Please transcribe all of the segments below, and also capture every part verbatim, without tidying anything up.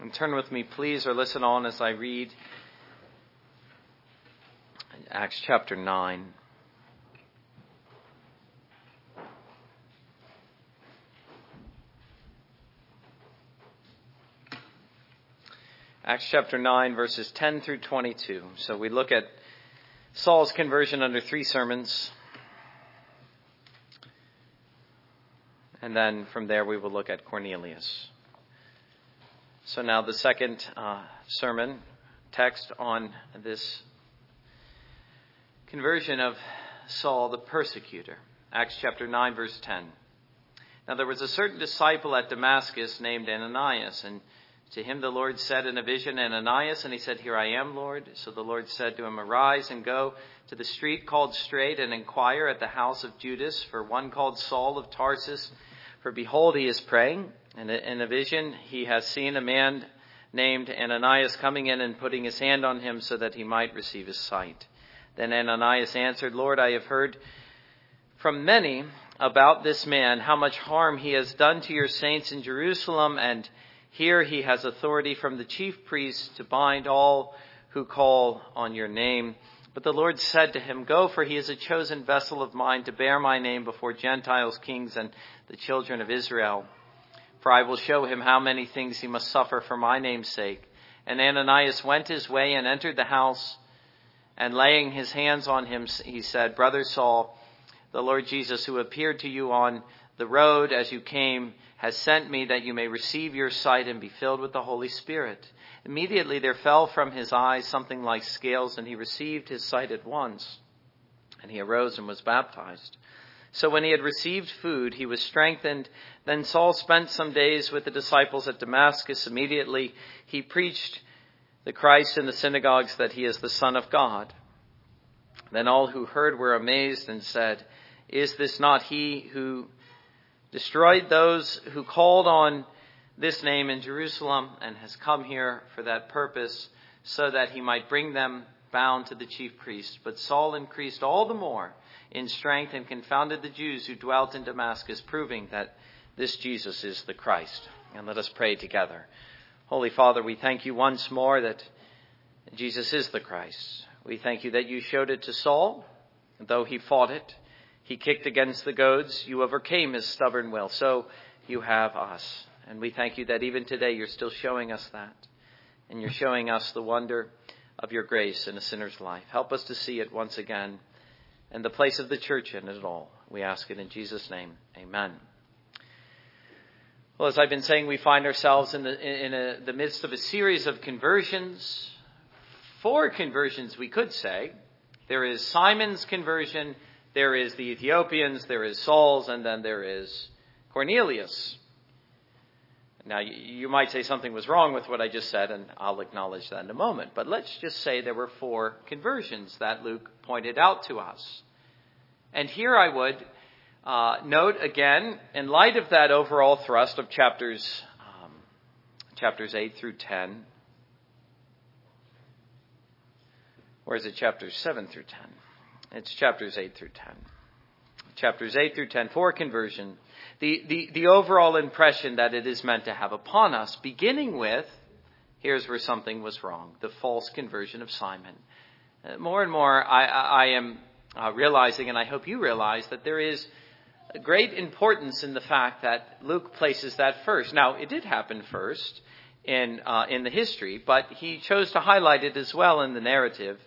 And turn with me, please, or listen on as I read Acts chapter nine. Acts chapter nine, verses ten through twenty-two. So we look at Saul's conversion under three sermons. And then from there we will look at Cornelius. So now the second uh, sermon text on this conversion of Saul the persecutor. Acts chapter nine, verse ten. Now there was a certain disciple at Damascus named Ananias, and to him the Lord said in a vision, Ananias, and he said, Here I am, Lord. So the Lord said to him, Arise and go to the street called Straight and inquire at the house of Judas for one called Saul of Tarsus. For behold, he is praying, and in a vision he has seen a man named Ananias coming in and putting his hand on him so that he might receive his sight. Then Ananias answered, Lord, I have heard from many about this man, how much harm he has done to your saints in Jerusalem, and here he has authority from the chief priests to bind all who call on your name. But the Lord said to him, Go, for he is a chosen vessel of mine to bear my name before Gentiles, kings, and the children of Israel. For I will show him how many things he must suffer for my name's sake. And Ananias went his way and entered the house, and laying his hands on him, he said, Brother Saul, the Lord Jesus, who appeared to you on the road as you came, has sent me that you may receive your sight and be filled with the Holy Spirit. Immediately there fell from his eyes something like scales, and he received his sight at once. And he arose and was baptized. So when he had received food, he was strengthened. Then Saul spent some days with the disciples at Damascus. Immediately he preached the Christ in the synagogues, that he is the Son of God. Then all who heard were amazed and said, Is this not he who destroyed those who called on this name in Jerusalem, and has come here for that purpose, so that he might bring them bound to the chief priests? But Saul increased all the more in strength and confounded the Jews who dwelt in Damascus, proving that this Jesus is the Christ. And let us pray together. Holy Father, we thank you once more that Jesus is the Christ. We thank you that you showed it to Saul, and though he fought it, he kicked against the goads, you overcame his stubborn will. So you have us. And we thank you that even today you're still showing us that. And you're showing us the wonder of your grace in a sinner's life. Help us to see it once again, and the place of the church in it all. We ask it in Jesus' name. Amen. Well, as I've been saying, we find ourselves in the, in a, the midst of a series of conversions. Four conversions, we could say. There is Simon's conversion, there is the Ethiopians, there is Saul's, and then there is Cornelius. Now, you might say something was wrong with what I just said, and I'll acknowledge that in a moment. But let's just say there were four conversions that Luke pointed out to us. And here I would uh, note again, in light of that overall thrust of chapters, um, chapters eight through ten, or is it chapters seven through ten? It's chapters eight through ten. Chapters eight through ten for conversion. The, the, the overall impression that it is meant to have upon us, beginning with, here's where something was wrong, the false conversion of Simon. Uh, more and more I, I, I am uh, realizing, and I hope you realize, that there is a great importance in the fact that Luke places that first. Now, it did happen first in uh, in the history, but he chose to highlight it as well in the narrative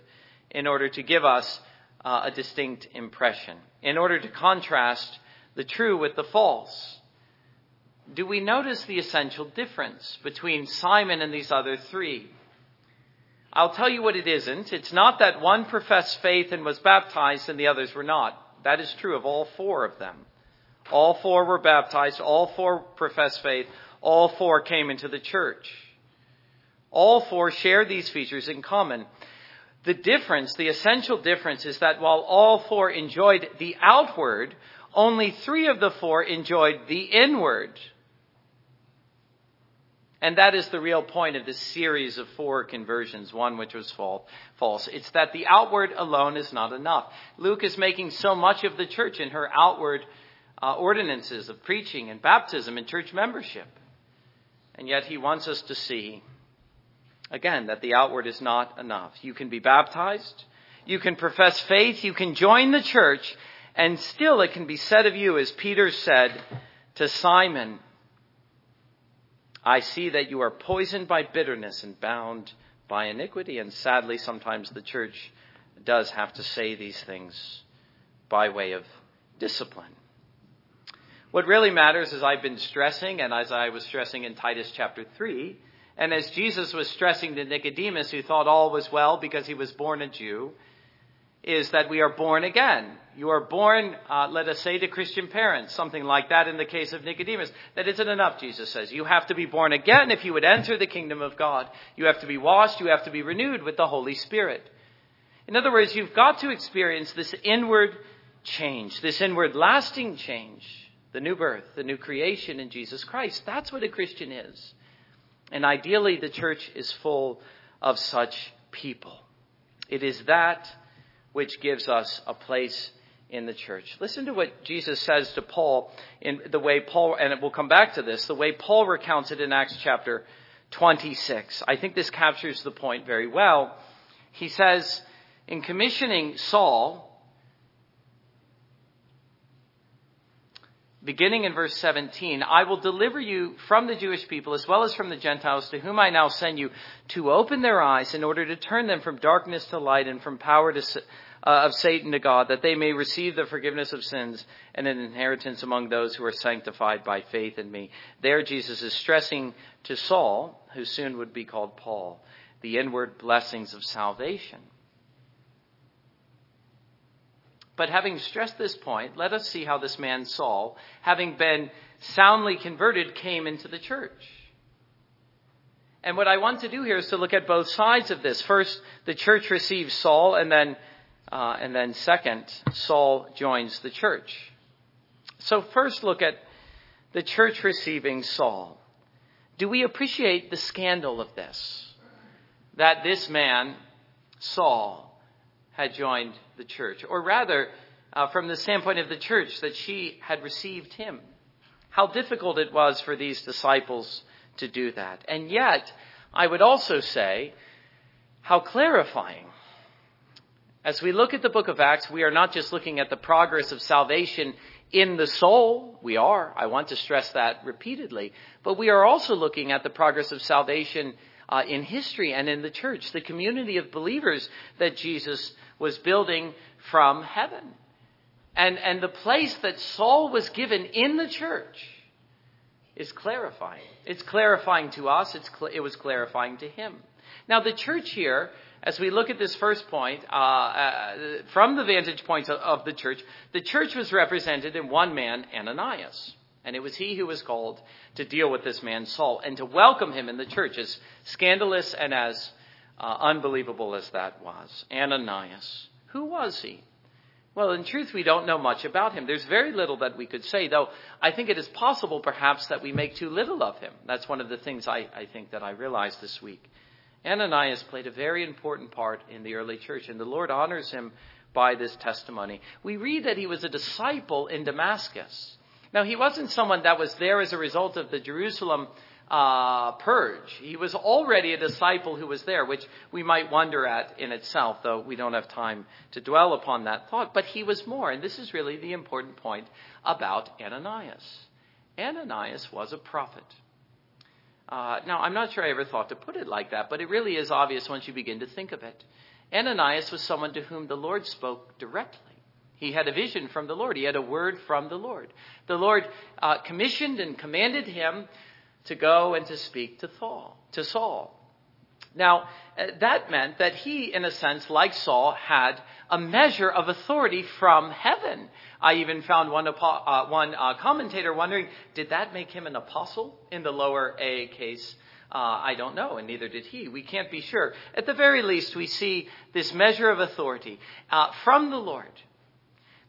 in order to give us Uh, a distinct impression, in order to contrast the true with the false. Do we notice the essential difference between Simon and these other three? I'll tell you what it isn't. It's not that one professed faith and was baptized and the others were not. That is true of all four of them. All four were baptized. All four professed faith. All four came into the church. All four share these features in common. The difference, the essential difference, is that while all four enjoyed the outward, only three of the four enjoyed the inward. And that is the real point of this series of four conversions, one which was false. It's that the outward alone is not enough. Luke is making so much of the church in her outward uh, ordinances of preaching and baptism and church membership. And yet he wants us to see, again, that the outward is not enough. You can be baptized, you can profess faith, you can join the church, and still it can be said of you, as Peter said to Simon, I see that you are poisoned by bitterness and bound by iniquity. And sadly, sometimes the church does have to say these things by way of discipline. What really matters, as I've been stressing, and as I was stressing in Titus chapter three, and as Jesus was stressing to Nicodemus, who thought all was well because he was born a Jew, is that we are born again. You are born, uh, let us say, to Christian parents, something like that in the case of Nicodemus. That isn't enough, Jesus says. You have to be born again if you would enter the kingdom of God. You have to be washed. You have to be renewed with the Holy Spirit. In other words, you've got to experience this inward change, this inward lasting change, the new birth, the new creation in Jesus Christ. That's what a Christian is. And ideally, the church is full of such people. It is that which gives us a place in the church. Listen to what Jesus says to Paul in the way Paul, and we'll come back to this, the way Paul recounts it in Acts chapter twenty-six. I think this captures the point very well. He says, in commissioning Saul, beginning in verse seventeen, I will deliver you from the Jewish people as well as from the Gentiles, to whom I now send you, to open their eyes in order to turn them from darkness to light and from power to, uh, of Satan to God, that they may receive the forgiveness of sins and an inheritance among those who are sanctified by faith in me. There Jesus is stressing to Saul, who soon would be called Paul, the inward blessings of salvation. But having stressed this point, let us see how this man Saul, having been soundly converted, came into the church. And what I want to do here is to look at both sides of this. First, the church receives Saul, and then uh, and then second, Saul joins the church. So first, look at the church receiving Saul. Do we appreciate the scandal of this? That this man, Saul, had joined the church, or rather, uh, from the standpoint of the church, that she had received him. How difficult it was for these disciples to do that. And yet, I would also say, how clarifying. As we look at the book of Acts, we are not just looking at the progress of salvation in the soul. We are. I want to stress that repeatedly. But we are also looking at the progress of salvation Uh, in history and in the church, the community of believers that Jesus was building from heaven, and and the place that Saul was given in the church is clarifying. It's clarifying to us. It's cl- it was clarifying to him. Now, the church here, as we look at this first point, uh, uh, from the vantage point of, of the church, the church was represented in one man, Ananias. And it was he who was called to deal with this man, Saul, and to welcome him in the church, as scandalous and as uh, unbelievable as that was. Ananias, who was he? Well, in truth, we don't know much about him. There's very little that we could say, though I think it is possible, perhaps, that we make too little of him. That's one of the things I, I think that I realized this week. Ananias played a very important part in the early church, and the Lord honors him by this testimony. We read that he was a disciple in Damascus. Now, he wasn't someone that was there as a result of the Jerusalem uh, purge. He was already a disciple who was there, which we might wonder at in itself, though we don't have time to dwell upon that thought. But he was more, and this is really the important point about Ananias. Ananias was a prophet. Uh, now, I'm not sure I ever thought to put it like that, but it really is obvious once you begin to think of it. Ananias was someone to whom the Lord spoke directly. He had a vision from the Lord. He had a word from the Lord. The Lord uh, commissioned and commanded him to go and to speak to Saul. To Saul. Now, uh, that meant that he, in a sense, like Saul, had a measure of authority from heaven. I even found one, apo- uh, one uh, commentator wondering, did that make him an apostle in the lower A case? Uh, I don't know, and neither did he. We can't be sure. At the very least, we see this measure of authority uh, from the Lord,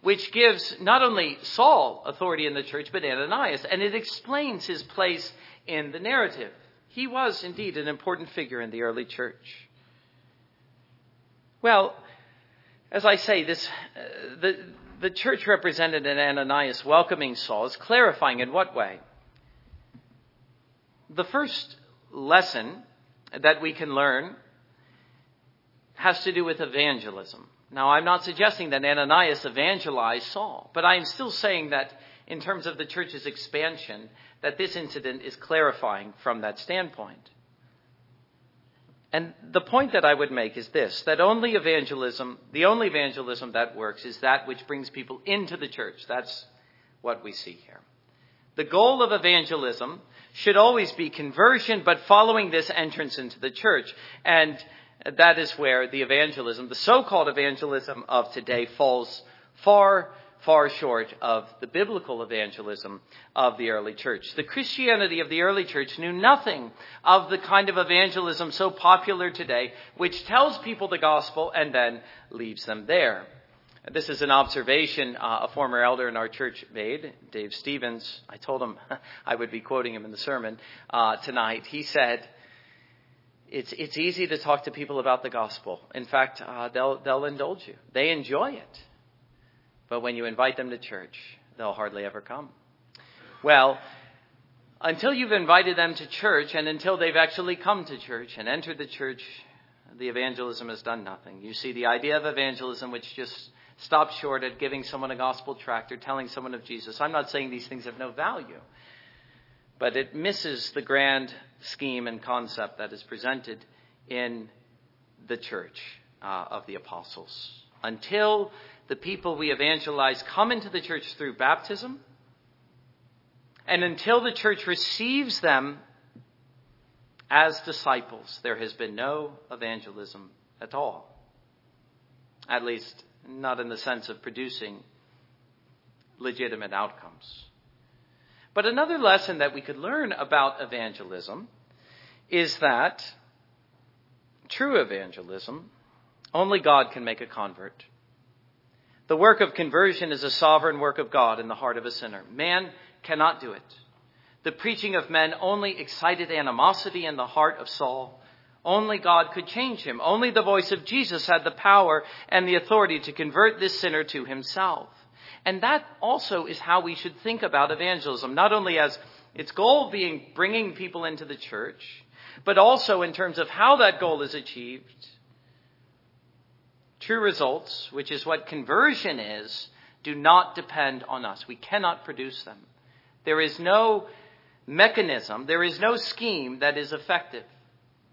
which gives not only Saul authority in the church, but Ananias. And it explains his place in the narrative. He was indeed an important figure in the early church. Well, as I say, this uh, the, the church represented in Ananias welcoming Saul is clarifying in what way? The first lesson that we can learn has to do with evangelism. Now, I'm not suggesting that Ananias evangelized Saul, but I'm still saying that in terms of the church's expansion, that this incident is clarifying from that standpoint. And the point that I would make is this, that only evangelism, the only evangelism that works is that which brings people into the church. That's what we see here. The goal of evangelism should always be conversion, but following this entrance into the church. And that is where the evangelism, the so-called evangelism of today, falls far, far short of the biblical evangelism of the early church. The Christianity of the early church knew nothing of the kind of evangelism so popular today, which tells people the gospel and then leaves them there. This is an observation uh, a former elder in our church made, Dave Stevens. I told him I would be quoting him in the sermon uh, tonight. He said, it's it's easy to talk to people about the gospel. In fact, uh, they'll they'll indulge you. They enjoy it. But when you invite them to church, they'll hardly ever come. Well, until you've invited them to church and until they've actually come to church and entered the church, the evangelism has done nothing. You see, the idea of evangelism, which just stop short at giving someone a gospel tract or telling someone of Jesus. I'm not saying these things have no value, but it misses the grand scheme and concept that is presented in the church uh, of the apostles. Until the people we evangelize come into the church through baptism, and until the church receives them as disciples, there has been no evangelism at all. At least not in the sense of producing legitimate outcomes. But another lesson that we could learn about evangelism is that true evangelism, only God can make a convert. The work of conversion is a sovereign work of God in the heart of a sinner. Man cannot do it. The preaching of men only excited animosity in the heart of Saul. Only God could change him. Only the voice of Jesus had the power and the authority to convert this sinner to himself. And that also is how we should think about evangelism, not only as its goal being bringing people into the church, but also in terms of how that goal is achieved. True results, which is what conversion is, do not depend on us. We cannot produce them. There is no mechanism, there is no scheme that is effective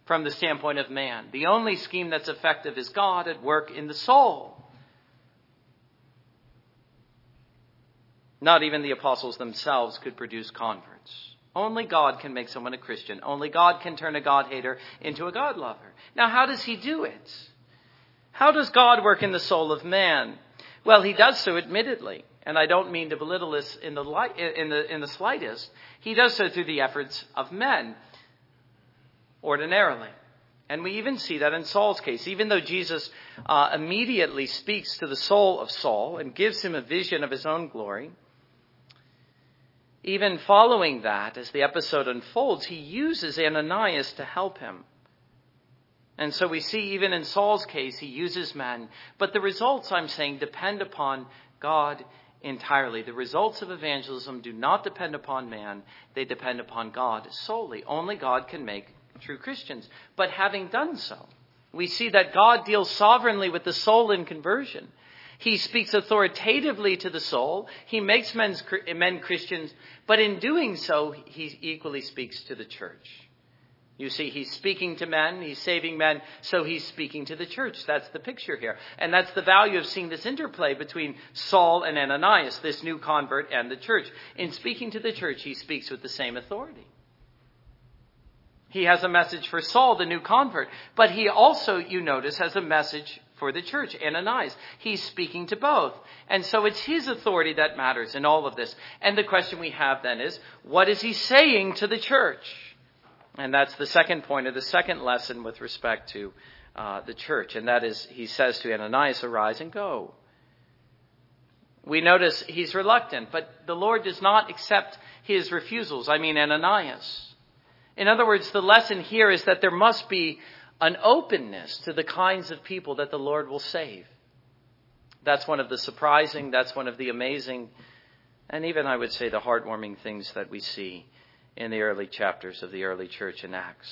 from the standpoint of man. The only scheme that's effective is God at work in the soul. Not even the apostles themselves could produce converts. Only God can make someone a Christian. Only God can turn a God-hater into a God-lover. Now, how does he do it? How does God work in the soul of man? Well, he does so admittedly, and I don't mean to belittle this in the, light, in the, in the slightest. He does so through the efforts of men. Ordinarily. And we even see that in Saul's case. Even though Jesus uh, immediately speaks to the soul of Saul and gives him a vision of his own glory, even following that, as the episode unfolds, he uses Ananias to help him. And so we see even in Saul's case, he uses men. But the results, I'm saying, depend upon God entirely. The results of evangelism do not depend upon man. They depend upon God solely. Only God can make true Christians. But having done so, we see that God deals sovereignly with the soul in conversion. He speaks authoritatively to the soul. He makes men's, men Christians. But in doing so, he equally speaks to the church. You see, he's speaking to men. He's saving men. So he's speaking to the church. That's the picture here. And that's the value of seeing this interplay between Saul and Ananias, this new convert, and the church. In speaking to the church, he speaks with the same authority. He has a message for Saul, the new convert, but he also, you notice, has a message for the church, Ananias. He's speaking to both. And so it's his authority that matters in all of this. And the question we have then is, what is he saying to the church? And that's the second point of the second lesson with respect to uh, the church. And that is, he says to Ananias, arise and go. We notice he's reluctant, but the Lord does not accept his refusals. I mean, Ananias. In other words, the lesson here is that there must be an openness to the kinds of people that the Lord will save. That's one of the surprising, that's one of the amazing, and even I would say the heartwarming things that we see in the early chapters of the early church in Acts.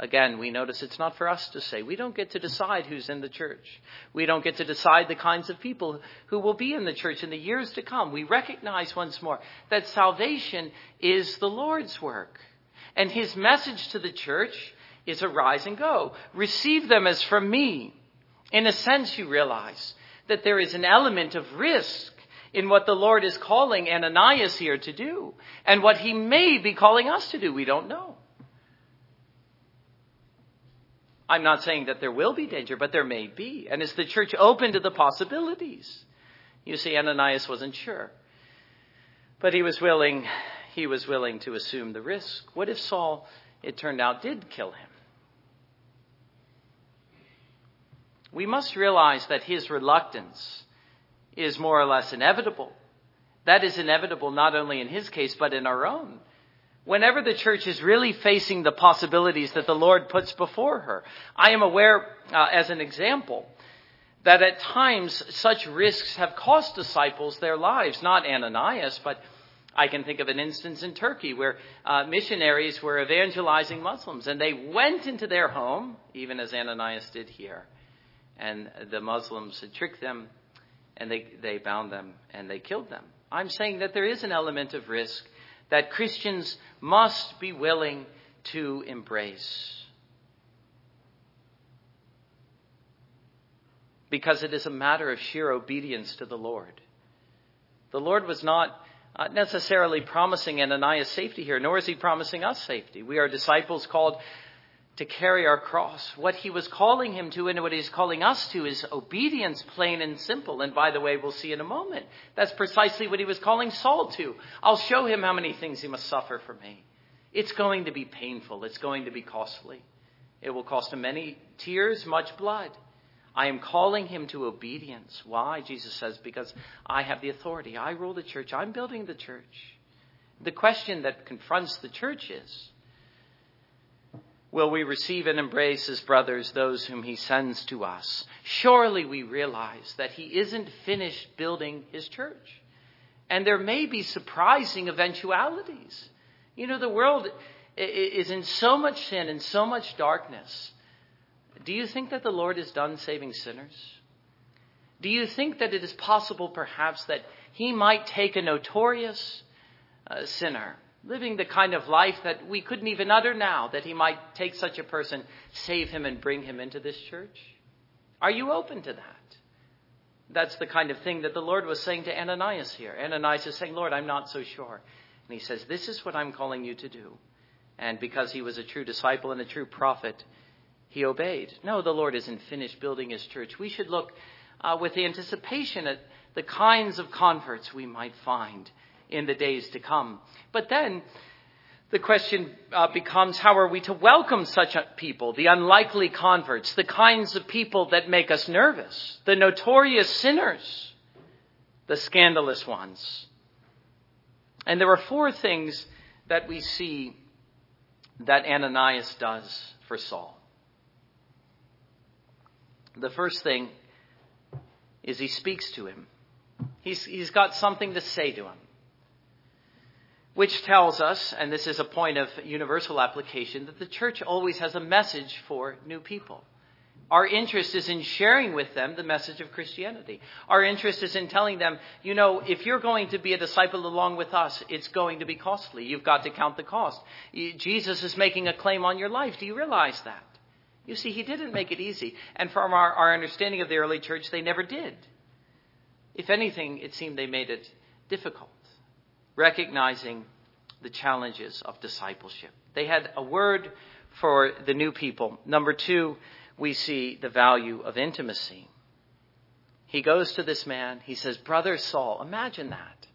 Again, we notice it's not for us to say. We don't get to decide who's in the church. We don't get to decide the kinds of people who will be in the church in the years to come. We recognize once more that salvation is the Lord's work. And his message to the church is arise and go. Receive them as from me. In a sense, you realize that there is an element of risk in what the Lord is calling Ananias here to do. And what he may be calling us to do, we don't know. I'm not saying that there will be danger, but there may be. And is the church open to the possibilities? You see, Ananias wasn't sure. But he was willing, he was willing to assume the risk. What if Saul, it turned out, did kill him? We must realize that his reluctance is more or less inevitable. That is inevitable not only in his case, but in our own. Whenever the church is really facing the possibilities that the Lord puts before her, I am aware, uh, as an example, that at times such risks have cost disciples their lives. Not Ananias, but I can think of an instance in Turkey where uh, missionaries were evangelizing Muslims, and they went into their home, even as Ananias did here, and the Muslims had tricked them, and they, they bound them, and they killed them. I'm saying that there is an element of risk that Christians must be willing to embrace, because it is a matter of sheer obedience to the Lord. The Lord was not necessarily promising Ananias safety here, nor is he promising us safety. We are disciples called to carry our cross. What he was calling him to and what he's calling us to is obedience, plain and simple. And by the way, we'll see in a moment, that's precisely what he was calling Saul to. I'll show him how many things he must suffer for me. It's going to be painful. It's going to be costly. It will cost him many tears, much blood. I am calling him to obedience. Why? Jesus says, because I have the authority. I rule the church. I'm building the church. The question that confronts the church is, will we receive and embrace as brothers those whom he sends to us? Surely we realize that he isn't finished building his church. And there may be surprising eventualities. You know, the world is in so much sin and so much darkness. Do you think that the Lord is done saving sinners? Do you think that it is possible, perhaps, that he might take a notorious uh, sinner, living the kind of life that we couldn't even utter now, that he might take such a person, save him, and bring him into this church? Are you open to that? That's the kind of thing that the Lord was saying to Ananias here. Ananias is saying, Lord, I'm not so sure. And he says, this is what I'm calling you to do. And because he was a true disciple and a true prophet, he obeyed. No, the Lord isn't finished building his church. We should look uh, with anticipation at the kinds of converts we might find in the days to come. But then the question uh, becomes, how are we to welcome such people, the unlikely converts, the kinds of people that make us nervous, the notorious sinners, the scandalous ones? And there are four things that we see that Ananias does for Saul. The first thing is he speaks to him. He's, he's got something to say to him, which tells us, and this is a point of universal application, that the church always has a message for new people. Our interest is in sharing with them the message of Christianity. Our interest is in telling them, you know, if you're going to be a disciple along with us, it's going to be costly. You've got to count the cost. Jesus is making a claim on your life. Do you realize that? You see, he didn't make it easy. And from our, our understanding of the early church, they never did. If anything, it seemed they made it difficult. Recognizing the challenges of discipleship, they had a word for the new people. Number two, we see the value of intimacy. He goes to this man. He says, Brother Saul, imagine that.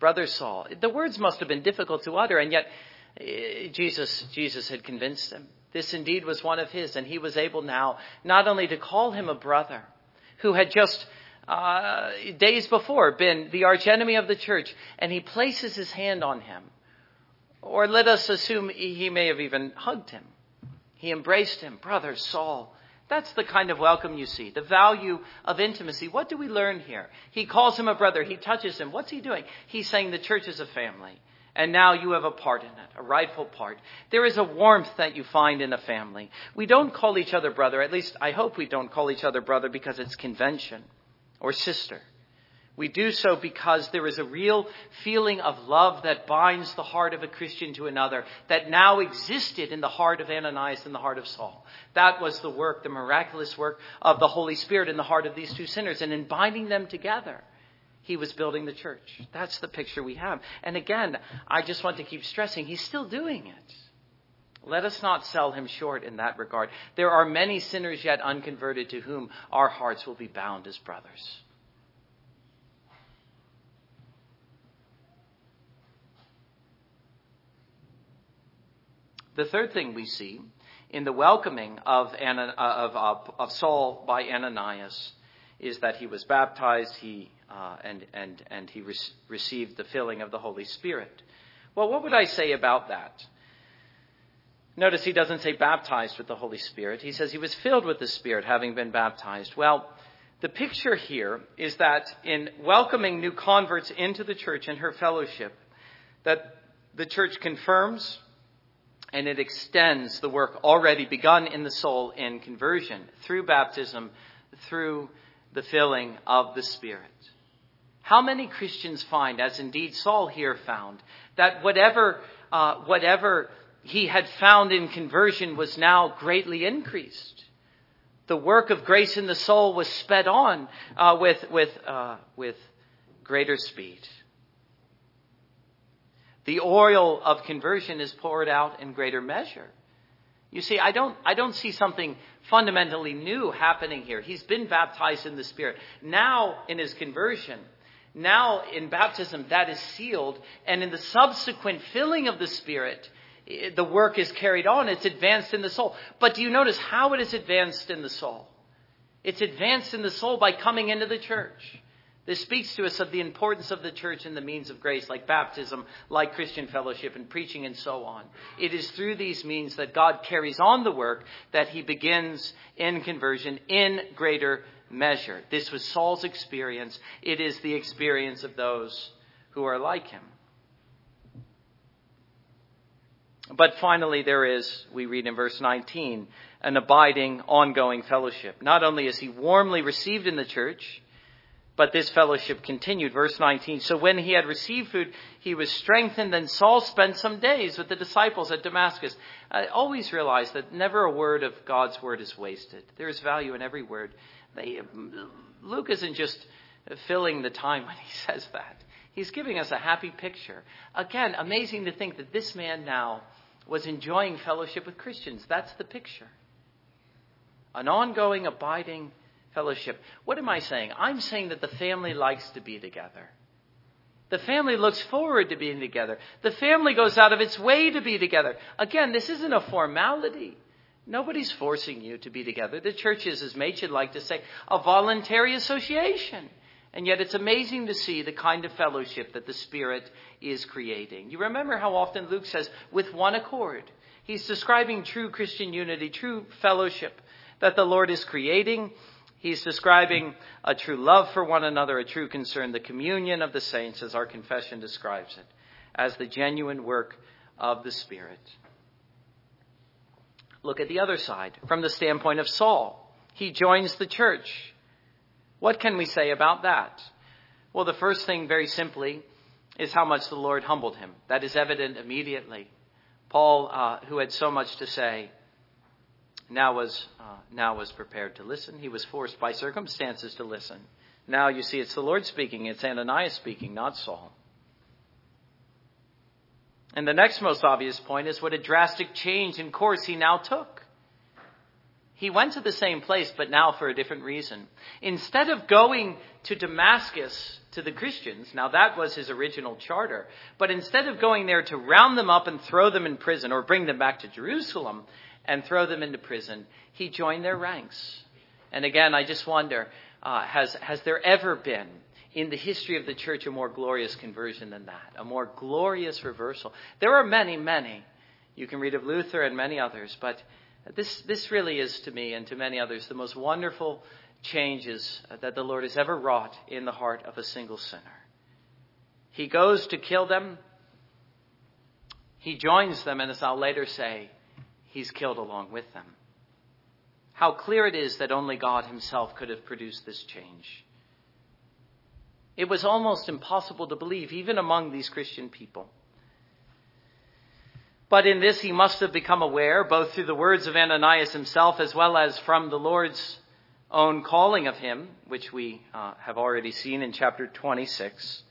Brother Saul. The words must have been difficult to utter. And yet Jesus, Jesus had convinced him. This indeed was one of his. And he was able now not only to call him a brother who had just Uh, days before been the archenemy of the church, and he places his hand on him. Or let us assume he may have even hugged him. He embraced him. Brother Saul. That's the kind of welcome you see. The value of intimacy. What do we learn here? He calls him a brother. He touches him. What's he doing? He's saying the church is a family. and now you have a part in it, a rightful part. There is a warmth that you find in a family. We don't call each other brother, at least I hope we don't call each other brother because it's convention, or sister. We do so because there is a real feeling of love that binds the heart of a Christian to another that now existed in the heart of Ananias and the heart of Saul. That was the work, the miraculous work of the Holy Spirit in the heart of these two sinners. And in binding them together, he was building the church. That's the picture we have. And again, I just want to keep stressing, he's still doing it. Let us not sell him short in that regard. There are many sinners yet unconverted to whom our hearts will be bound as brothers. The third thing we see in the welcoming of, Anna, of, of, of Saul by Ananias is that he was baptized, he uh, and and and he re- received the filling of the Holy Spirit. Well, what would I say about that? Notice he doesn't say baptized with the Holy Spirit. He says he was filled with the Spirit, having been baptized. Well, the picture here is that in welcoming new converts into the church and her fellowship, that the church confirms and it extends the work already begun in the soul in conversion through baptism, through the filling of the Spirit. How many Christians find, as indeed Saul here found, that whatever uh, whatever he had found in conversion was now greatly increased? The work of grace in the soul was sped on uh, with with uh, with greater speed. The oil of conversion is poured out in greater measure. You see, I don't I don't see something fundamentally new happening here. He's been baptized in the Spirit. Now in his conversion, now in baptism, that is sealed. And in the subsequent filling of the Spirit, the work is carried on. It's advanced in the soul. But do you notice how it is advanced in the soul? It's advanced in the soul by coming into the church. This speaks to us of the importance of the church and the means of grace, like baptism, like Christian fellowship and preaching and so on. It is through these means that God carries on the work that he begins in conversion in greater measure. This was Saul's experience. It is the experience of those who are like him. But finally, there is, we read in verse nineteen, an abiding, ongoing fellowship. Not only is he warmly received in the church, but this fellowship continued. Verse nineteen, so when he had received food, he was strengthened, and Saul spent some days with the disciples at Damascus. I always realize that never a word of God's word is wasted. There is value in every word. They, Luke isn't just filling the time when he says that. He's giving us a happy picture. Again, amazing to think that this man now was enjoying fellowship with Christians. That's the picture. An ongoing, abiding fellowship. What am I saying? I'm saying that the family likes to be together. The family looks forward to being together. The family goes out of its way to be together. Again, this isn't a formality. Nobody's forcing you to be together. The church is, as Machen like to say, a voluntary association. And yet it's amazing to see the kind of fellowship that the Spirit is creating. You remember how often Luke says, with one accord. He's describing true Christian unity, true fellowship that the Lord is creating. He's describing a true love for one another, a true concern, the communion of the saints, as our confession describes it, as the genuine work of the Spirit. Look at the other side, from the standpoint of Saul. He joins the church. What can we say about that? Well, the first thing, very simply, is how much the Lord humbled him. That is evident immediately. Paul, uh, who had so much to say, Now was uh, now was prepared to listen. He was forced by circumstances to listen. Now you see it's the Lord speaking. It's Ananias speaking, not Saul. And the next most obvious point is what a drastic change in course he now took. He went to the same place, but now for a different reason. Instead of going to Damascus to the Christians, now that was his original charter, but instead of going there to round them up and throw them in prison or bring them back to Jerusalem and throw them into prison, he joined their ranks. And again, I just wonder, uh, has, has there ever been in the history of the church a more glorious conversion than that? A more glorious reversal? There are many, many. You can read of Luther and many others, but this, this really is to me and to many others the most wonderful changes that the Lord has ever wrought in the heart of a single sinner. He goes to kill them, He joins them, and as I'll later say, he's killed along with them. How clear it is that only God himself could have produced this change. It was almost impossible to believe, even among these Christian people. But in this, he must have become aware, both through the words of Ananias himself, as well as from the Lord's own calling of him, which we uh, have already seen in chapter twenty-six,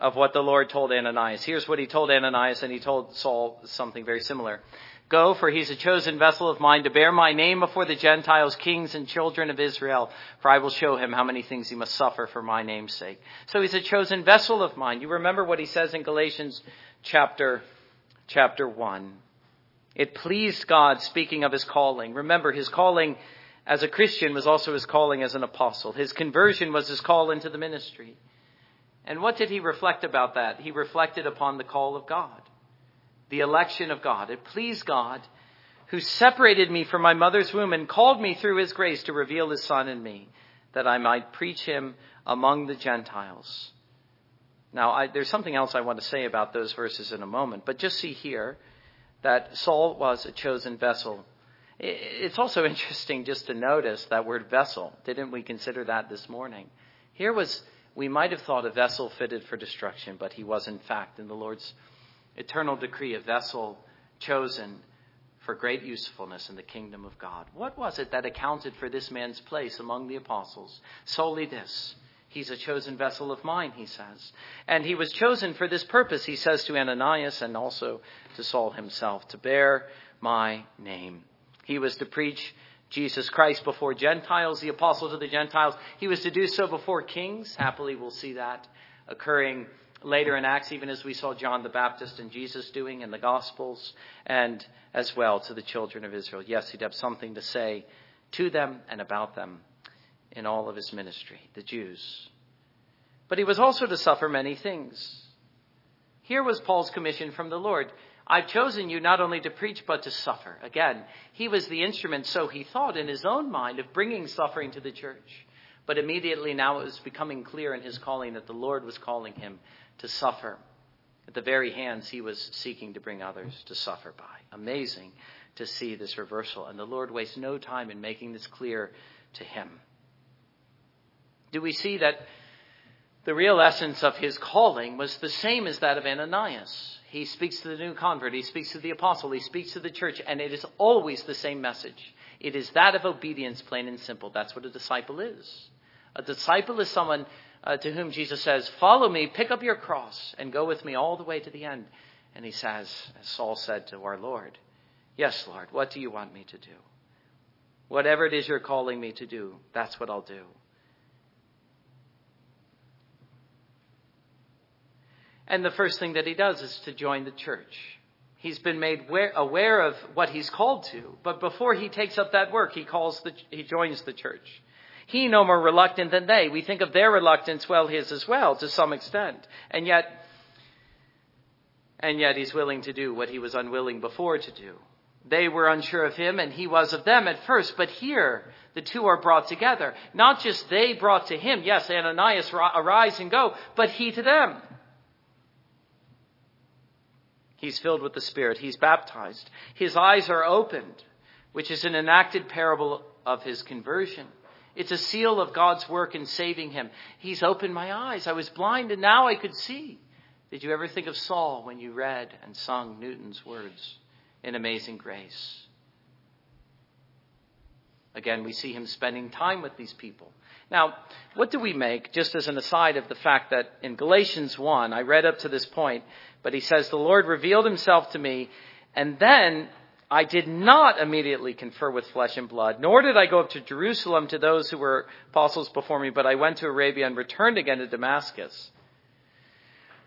of what the Lord told Ananias. Here's what he told Ananias, and he told Saul something very similar. Go, for he's a chosen vessel of mine to bear my name before the Gentiles, kings, and children of Israel. For I will show him how many things he must suffer for my name's sake. So he's a chosen vessel of mine. You remember what he says in Galatians chapter, chapter one. It pleased God, speaking of his calling. Remember, his calling as a Christian was also his calling as an apostle. His conversion was his call into the ministry. And what did he reflect about that? He reflected upon the call of God. The election of God. It pleased God, who separated me from my mother's womb and called me through his grace to reveal his son in me, that I might preach him among the Gentiles. Now, I, there's something else I want to say about those verses in a moment, but just see here that Saul was a chosen vessel. It's also interesting just to notice that word vessel. Didn't we consider that this morning? Here was, we might have thought, a vessel fitted for destruction, but he was, in fact, in the Lord's eternal decree, a vessel chosen for great usefulness in the kingdom of God. What was it that accounted for this man's place among the apostles? Solely this. He's a chosen vessel of mine, he says. And he was chosen for this purpose, he says to Ananias and also to Saul himself, to bear my name. He was to preach Jesus Christ before Gentiles, the apostles of the Gentiles. He was to do so before kings. Happily, we'll see that occurring later in Acts, even as we saw John the Baptist and Jesus doing in the Gospels, and as well to the children of Israel. Yes, he'd have something to say to them and about them in all of his ministry, the Jews. But he was also to suffer many things. Here was Paul's commission from the Lord. I've chosen you not only to preach, but to suffer. Again, he was the instrument, so he thought in his own mind, of bringing suffering to the church. But immediately now it was becoming clear in his calling that the Lord was calling him to suffer at the very hands he was seeking to bring others to suffer by. Amazing to see this reversal. And the Lord wastes no time in making this clear to him. Do we see that the real essence of his calling was the same as that of Ananias? He speaks to the new convert. He speaks to the apostle. He speaks to the church. And it is always the same message. It is that of obedience, plain and simple. That's what a disciple is. A disciple is someone Uh, to whom Jesus says, follow me, pick up your cross, and go with me all the way to the end. And he says, as Saul said to our Lord, yes, Lord, what do you want me to do? Whatever it is you're calling me to do, that's what I'll do. And the first thing that he does is to join the church. He's been made aware, aware of what he's called to, but before he takes up that work, he calls the, he joins the church. He no more reluctant than they. We think of their reluctance, well, his as well, to some extent. And yet, and yet he's willing to do what he was unwilling before to do. They were unsure of him and he was of them at first. But here, the two are brought together. Not just they brought to him. Yes, Ananias, arise and go, but he to them. He's filled with the Spirit. He's baptized. His eyes are opened, which is an enacted parable of his conversion. It's a seal of God's work in saving him. He's opened my eyes. I was blind and now I could see. Did you ever think of Saul when you read and sung Newton's words in Amazing Grace? Again, we see him spending time with these people. Now, what do we make, just as an aside, of the fact that in Galatians one, I read up to this point, but he says, the Lord revealed himself to me, and then I did not immediately confer with flesh and blood, nor did I go up to Jerusalem to those who were apostles before me, but I went to Arabia and returned again to Damascus.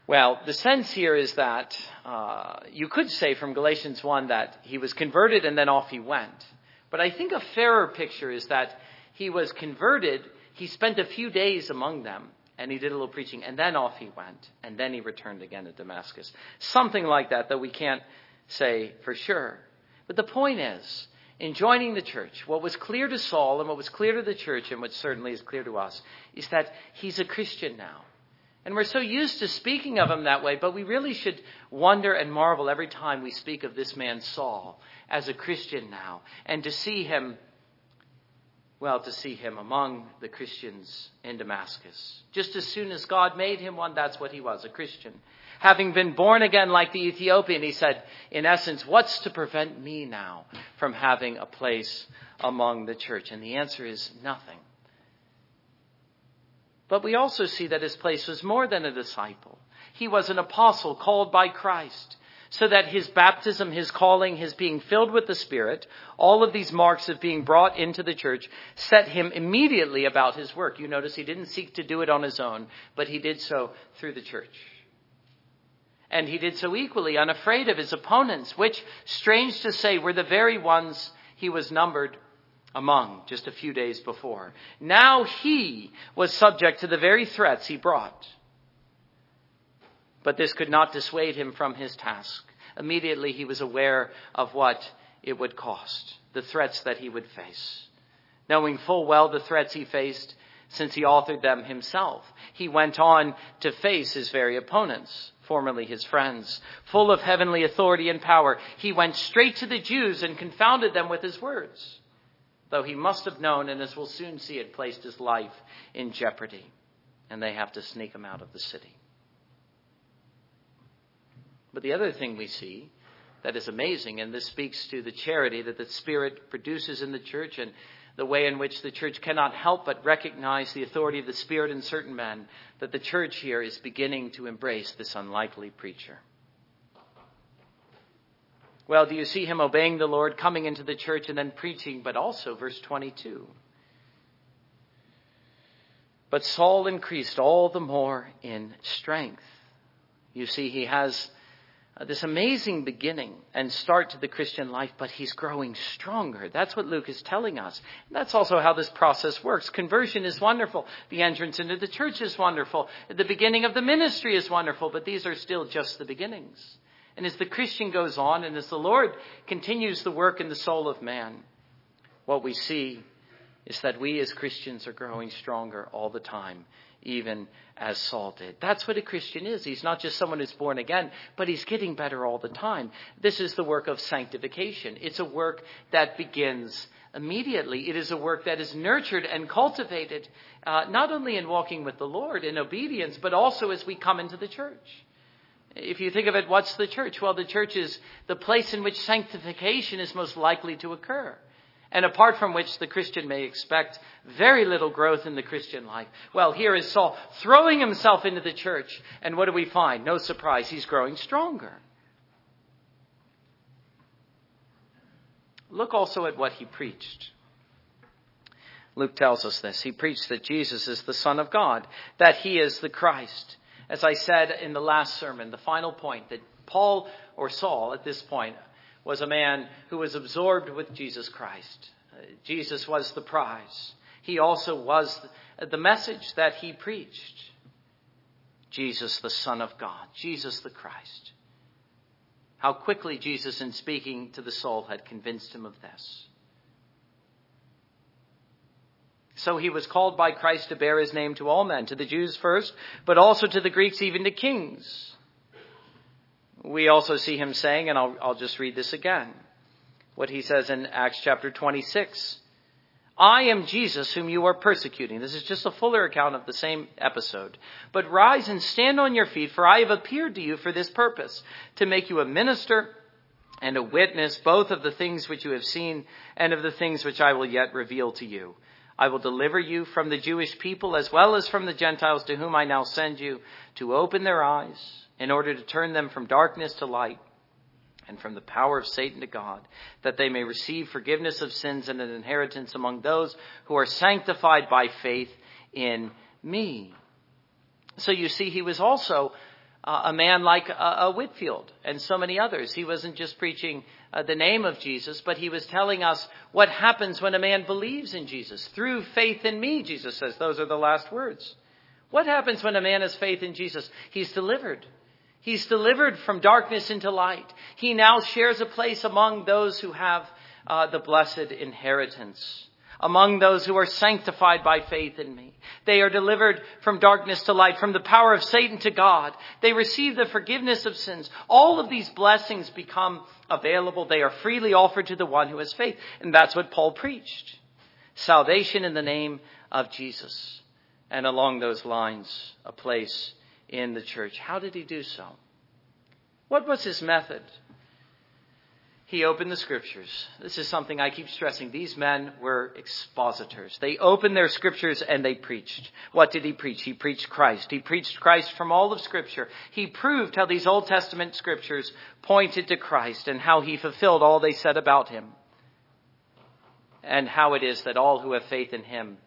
Well, the sense here is that uh, you could say from Galatians one that he was converted and then off he went. But I think a fairer picture is that he was converted, he spent a few days among them, and he did a little preaching, and then off he went, and then he returned again to Damascus. Something like that, though we can't say for sure. But the point is, in joining the church, what was clear to Saul and what was clear to the church and what certainly is clear to us is that he's a Christian now. And we're so used to speaking of him that way, but we really should wonder and marvel every time we speak of this man Saul as a Christian now, and to see him, well, to see him among the Christians in Damascus. Just as soon as God made him one, that's what he was, a Christian. Having been born again like the Ethiopian, he said, in essence, what's to prevent me now from having a place among the church? And the answer is nothing. But we also see that his place was more than a disciple. He was an apostle called by Christ, so that his baptism, his calling, his being filled with the Spirit, all of these marks of being brought into the church, set him immediately about his work. You notice he didn't seek to do it on his own, but he did so through the church. And he did so equally unafraid of his opponents, which, strange to say, were the very ones he was numbered among just a few days before. Now he was subject to the very threats he brought. But this could not dissuade him from his task. Immediately he was aware of what it would cost, the threats that he would face. Knowing full well the threats he faced, since he authored them himself, he went on to face his very opponents, formerly his friends. Full of heavenly authority and power, he went straight to the Jews and confounded them with his words. Though he must have known, and as we'll soon see, it placed his life in jeopardy. And they have to sneak him out of the city. But the other thing we see that is amazing, and this speaks to the charity that the Spirit produces in the church and the way in which the church cannot help but recognize the authority of the Spirit in certain men, that the church here is beginning to embrace this unlikely preacher. Well, do you see him obeying the Lord, coming into the church and then preaching, but also verse twenty-two. But Saul increased all the more in strength. You see, he has this amazing beginning and start to the Christian life, but he's growing stronger. That's what Luke is telling us. And that's also how this process works. Conversion is wonderful. The entrance into the church is wonderful. The beginning of the ministry is wonderful, but these are still just the beginnings. And as the Christian goes on, and as the Lord continues the work in the soul of man, what we see is that we as Christians are growing stronger all the time, even as Saul did. That's what a Christian is. He's not just someone who's born again, but he's getting better all the time. This is the work of sanctification. It's a work that begins immediately. It is a work that is nurtured and cultivated, uh, not only in walking with the Lord in obedience, but also as we come into the church. If you think of it, what's the church? Well, the church is the place in which sanctification is most likely to occur, and apart from which the Christian may expect very little growth in the Christian life. Well, here is Saul throwing himself into the church, and what do we find? No surprise, he's growing stronger. Look also at what he preached. Luke tells us this. He preached that Jesus is the Son of God, that he is the Christ. As I said in the last sermon, the final point, that Paul, or Saul at this point, was a man who was absorbed with Jesus Christ. Uh, Jesus was the prize. He also was the message that he preached. Jesus, the Son of God. Jesus, the Christ. How quickly Jesus, in speaking to the soul, had convinced him of this. So he was called by Christ to bear his name to all men, to the Jews first, but also to the Greeks, even to kings. We also see him saying, and I'll, I'll just read this again, what he says in Acts chapter twenty-six. I am Jesus whom you are persecuting. This is just a fuller account of the same episode. But rise and stand on your feet, for I have appeared to you for this purpose, to make you a minister and a witness, both of the things which you have seen and of the things which I will yet reveal to you. I will deliver you from the Jewish people as well as from the Gentiles, to whom I now send you, to open their eyes in order to turn them from darkness to light and from the power of Satan to God, that they may receive forgiveness of sins and an inheritance among those who are sanctified by faith in me. So you see, he was also Uh, a man like uh, uh, Whitefield and so many others. He wasn't just preaching uh, the name of Jesus, but he was telling us what happens when a man believes in Jesus. Through faith in me, Jesus says. Those are the last words. What happens when a man has faith in Jesus? He's delivered. He's delivered from darkness into light. He now shares a place among those who have uh, the blessed inheritance. among those who are sanctified by faith in me. They are delivered from darkness to light, from the power of Satan to God. They receive the forgiveness of sins. All of these blessings become available. They are freely offered to the one who has faith. And that's what Paul preached. Salvation in the name of Jesus. And along those lines, a place in the church. How did he do so? What was his method? He opened the scriptures. This is something I keep stressing. These men were expositors. They opened their scriptures and they preached. What did he preach? He preached Christ. He preached Christ from all of scripture. He proved how these Old Testament scriptures pointed to Christ and how he fulfilled all they said about him. And how it is that all who have faith in him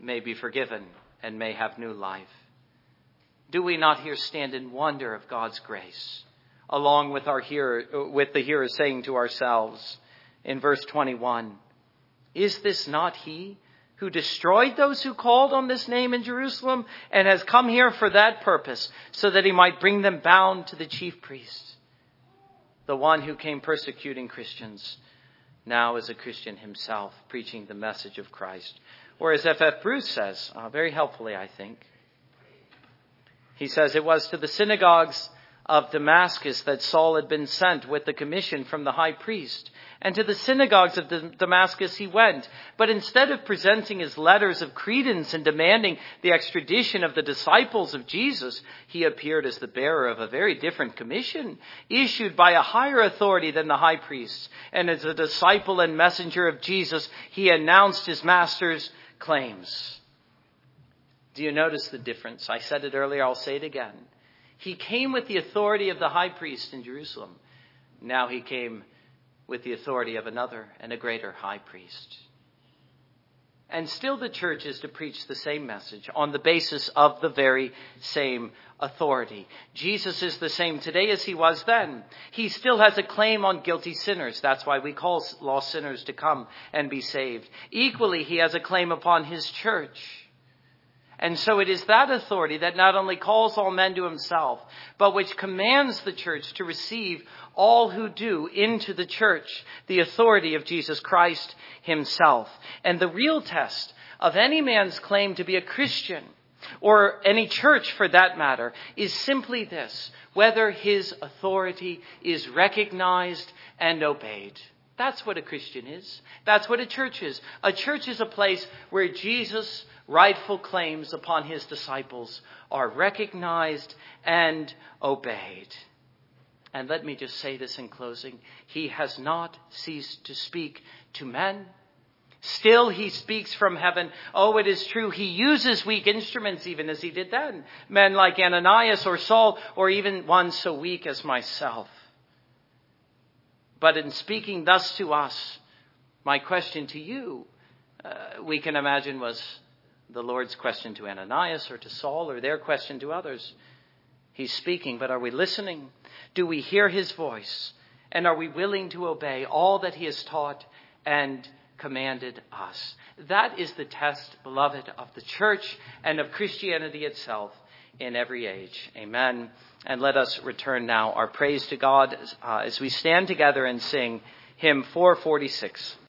may be forgiven and may have new life. Do we not here stand in wonder of God's grace? Along with our hearer, with the hearers saying to ourselves in verse twenty-one, is this not he who destroyed those who called on this name in Jerusalem and has come here for that purpose, so that he might bring them bound to the chief priest? The one who came persecuting Christians now is a Christian himself, preaching the message of Christ. Or as F. F. Bruce says, uh, very helpfully, I think, he says, it was to the synagogues of Damascus that Saul had been sent with the commission from the high priest. And to the synagogues of Damascus he went. But instead of presenting his letters of credence and demanding the extradition of the disciples of Jesus, he appeared as the bearer of a very different commission, issued by a higher authority than the high priest. And as a disciple and messenger of Jesus, he announced his master's claims. Do you notice the difference? I said it earlier, I'll say it again. He came with the authority of the high priest in Jerusalem. Now he came with the authority of another and a greater high priest. And still the church is to preach the same message on the basis of the very same authority. Jesus is the same today as he was then. He still has a claim on guilty sinners. That's why we call lost sinners to come and be saved. Equally, he has a claim upon his church. And so it is that authority that not only calls all men to himself, but which commands the church to receive all who do into the church, the authority of Jesus Christ himself. And the real test of any man's claim to be a Christian, or any church for that matter, is simply this: whether his authority is recognized and obeyed. That's what a Christian is. That's what a church is. A church is a place where Jesus' rightful claims upon his disciples are recognized and obeyed. And let me just say this in closing. He has not ceased to speak to men. Still he speaks from heaven. Oh, it is true. He uses weak instruments even as he did then. Men like Ananias or Saul, or even one so weak as myself. But in speaking thus to us, my question to you, uh, we can imagine, was the Lord's question to Ananias or to Saul, or their question to others. He's speaking, but are we listening? Do we hear his voice? And are we willing to obey all that he has taught and commanded us? That is the test, beloved, of the church and of Christianity itself in every age. Amen. And let us return now our praise to God uh, as we stand together and sing hymn four forty-six.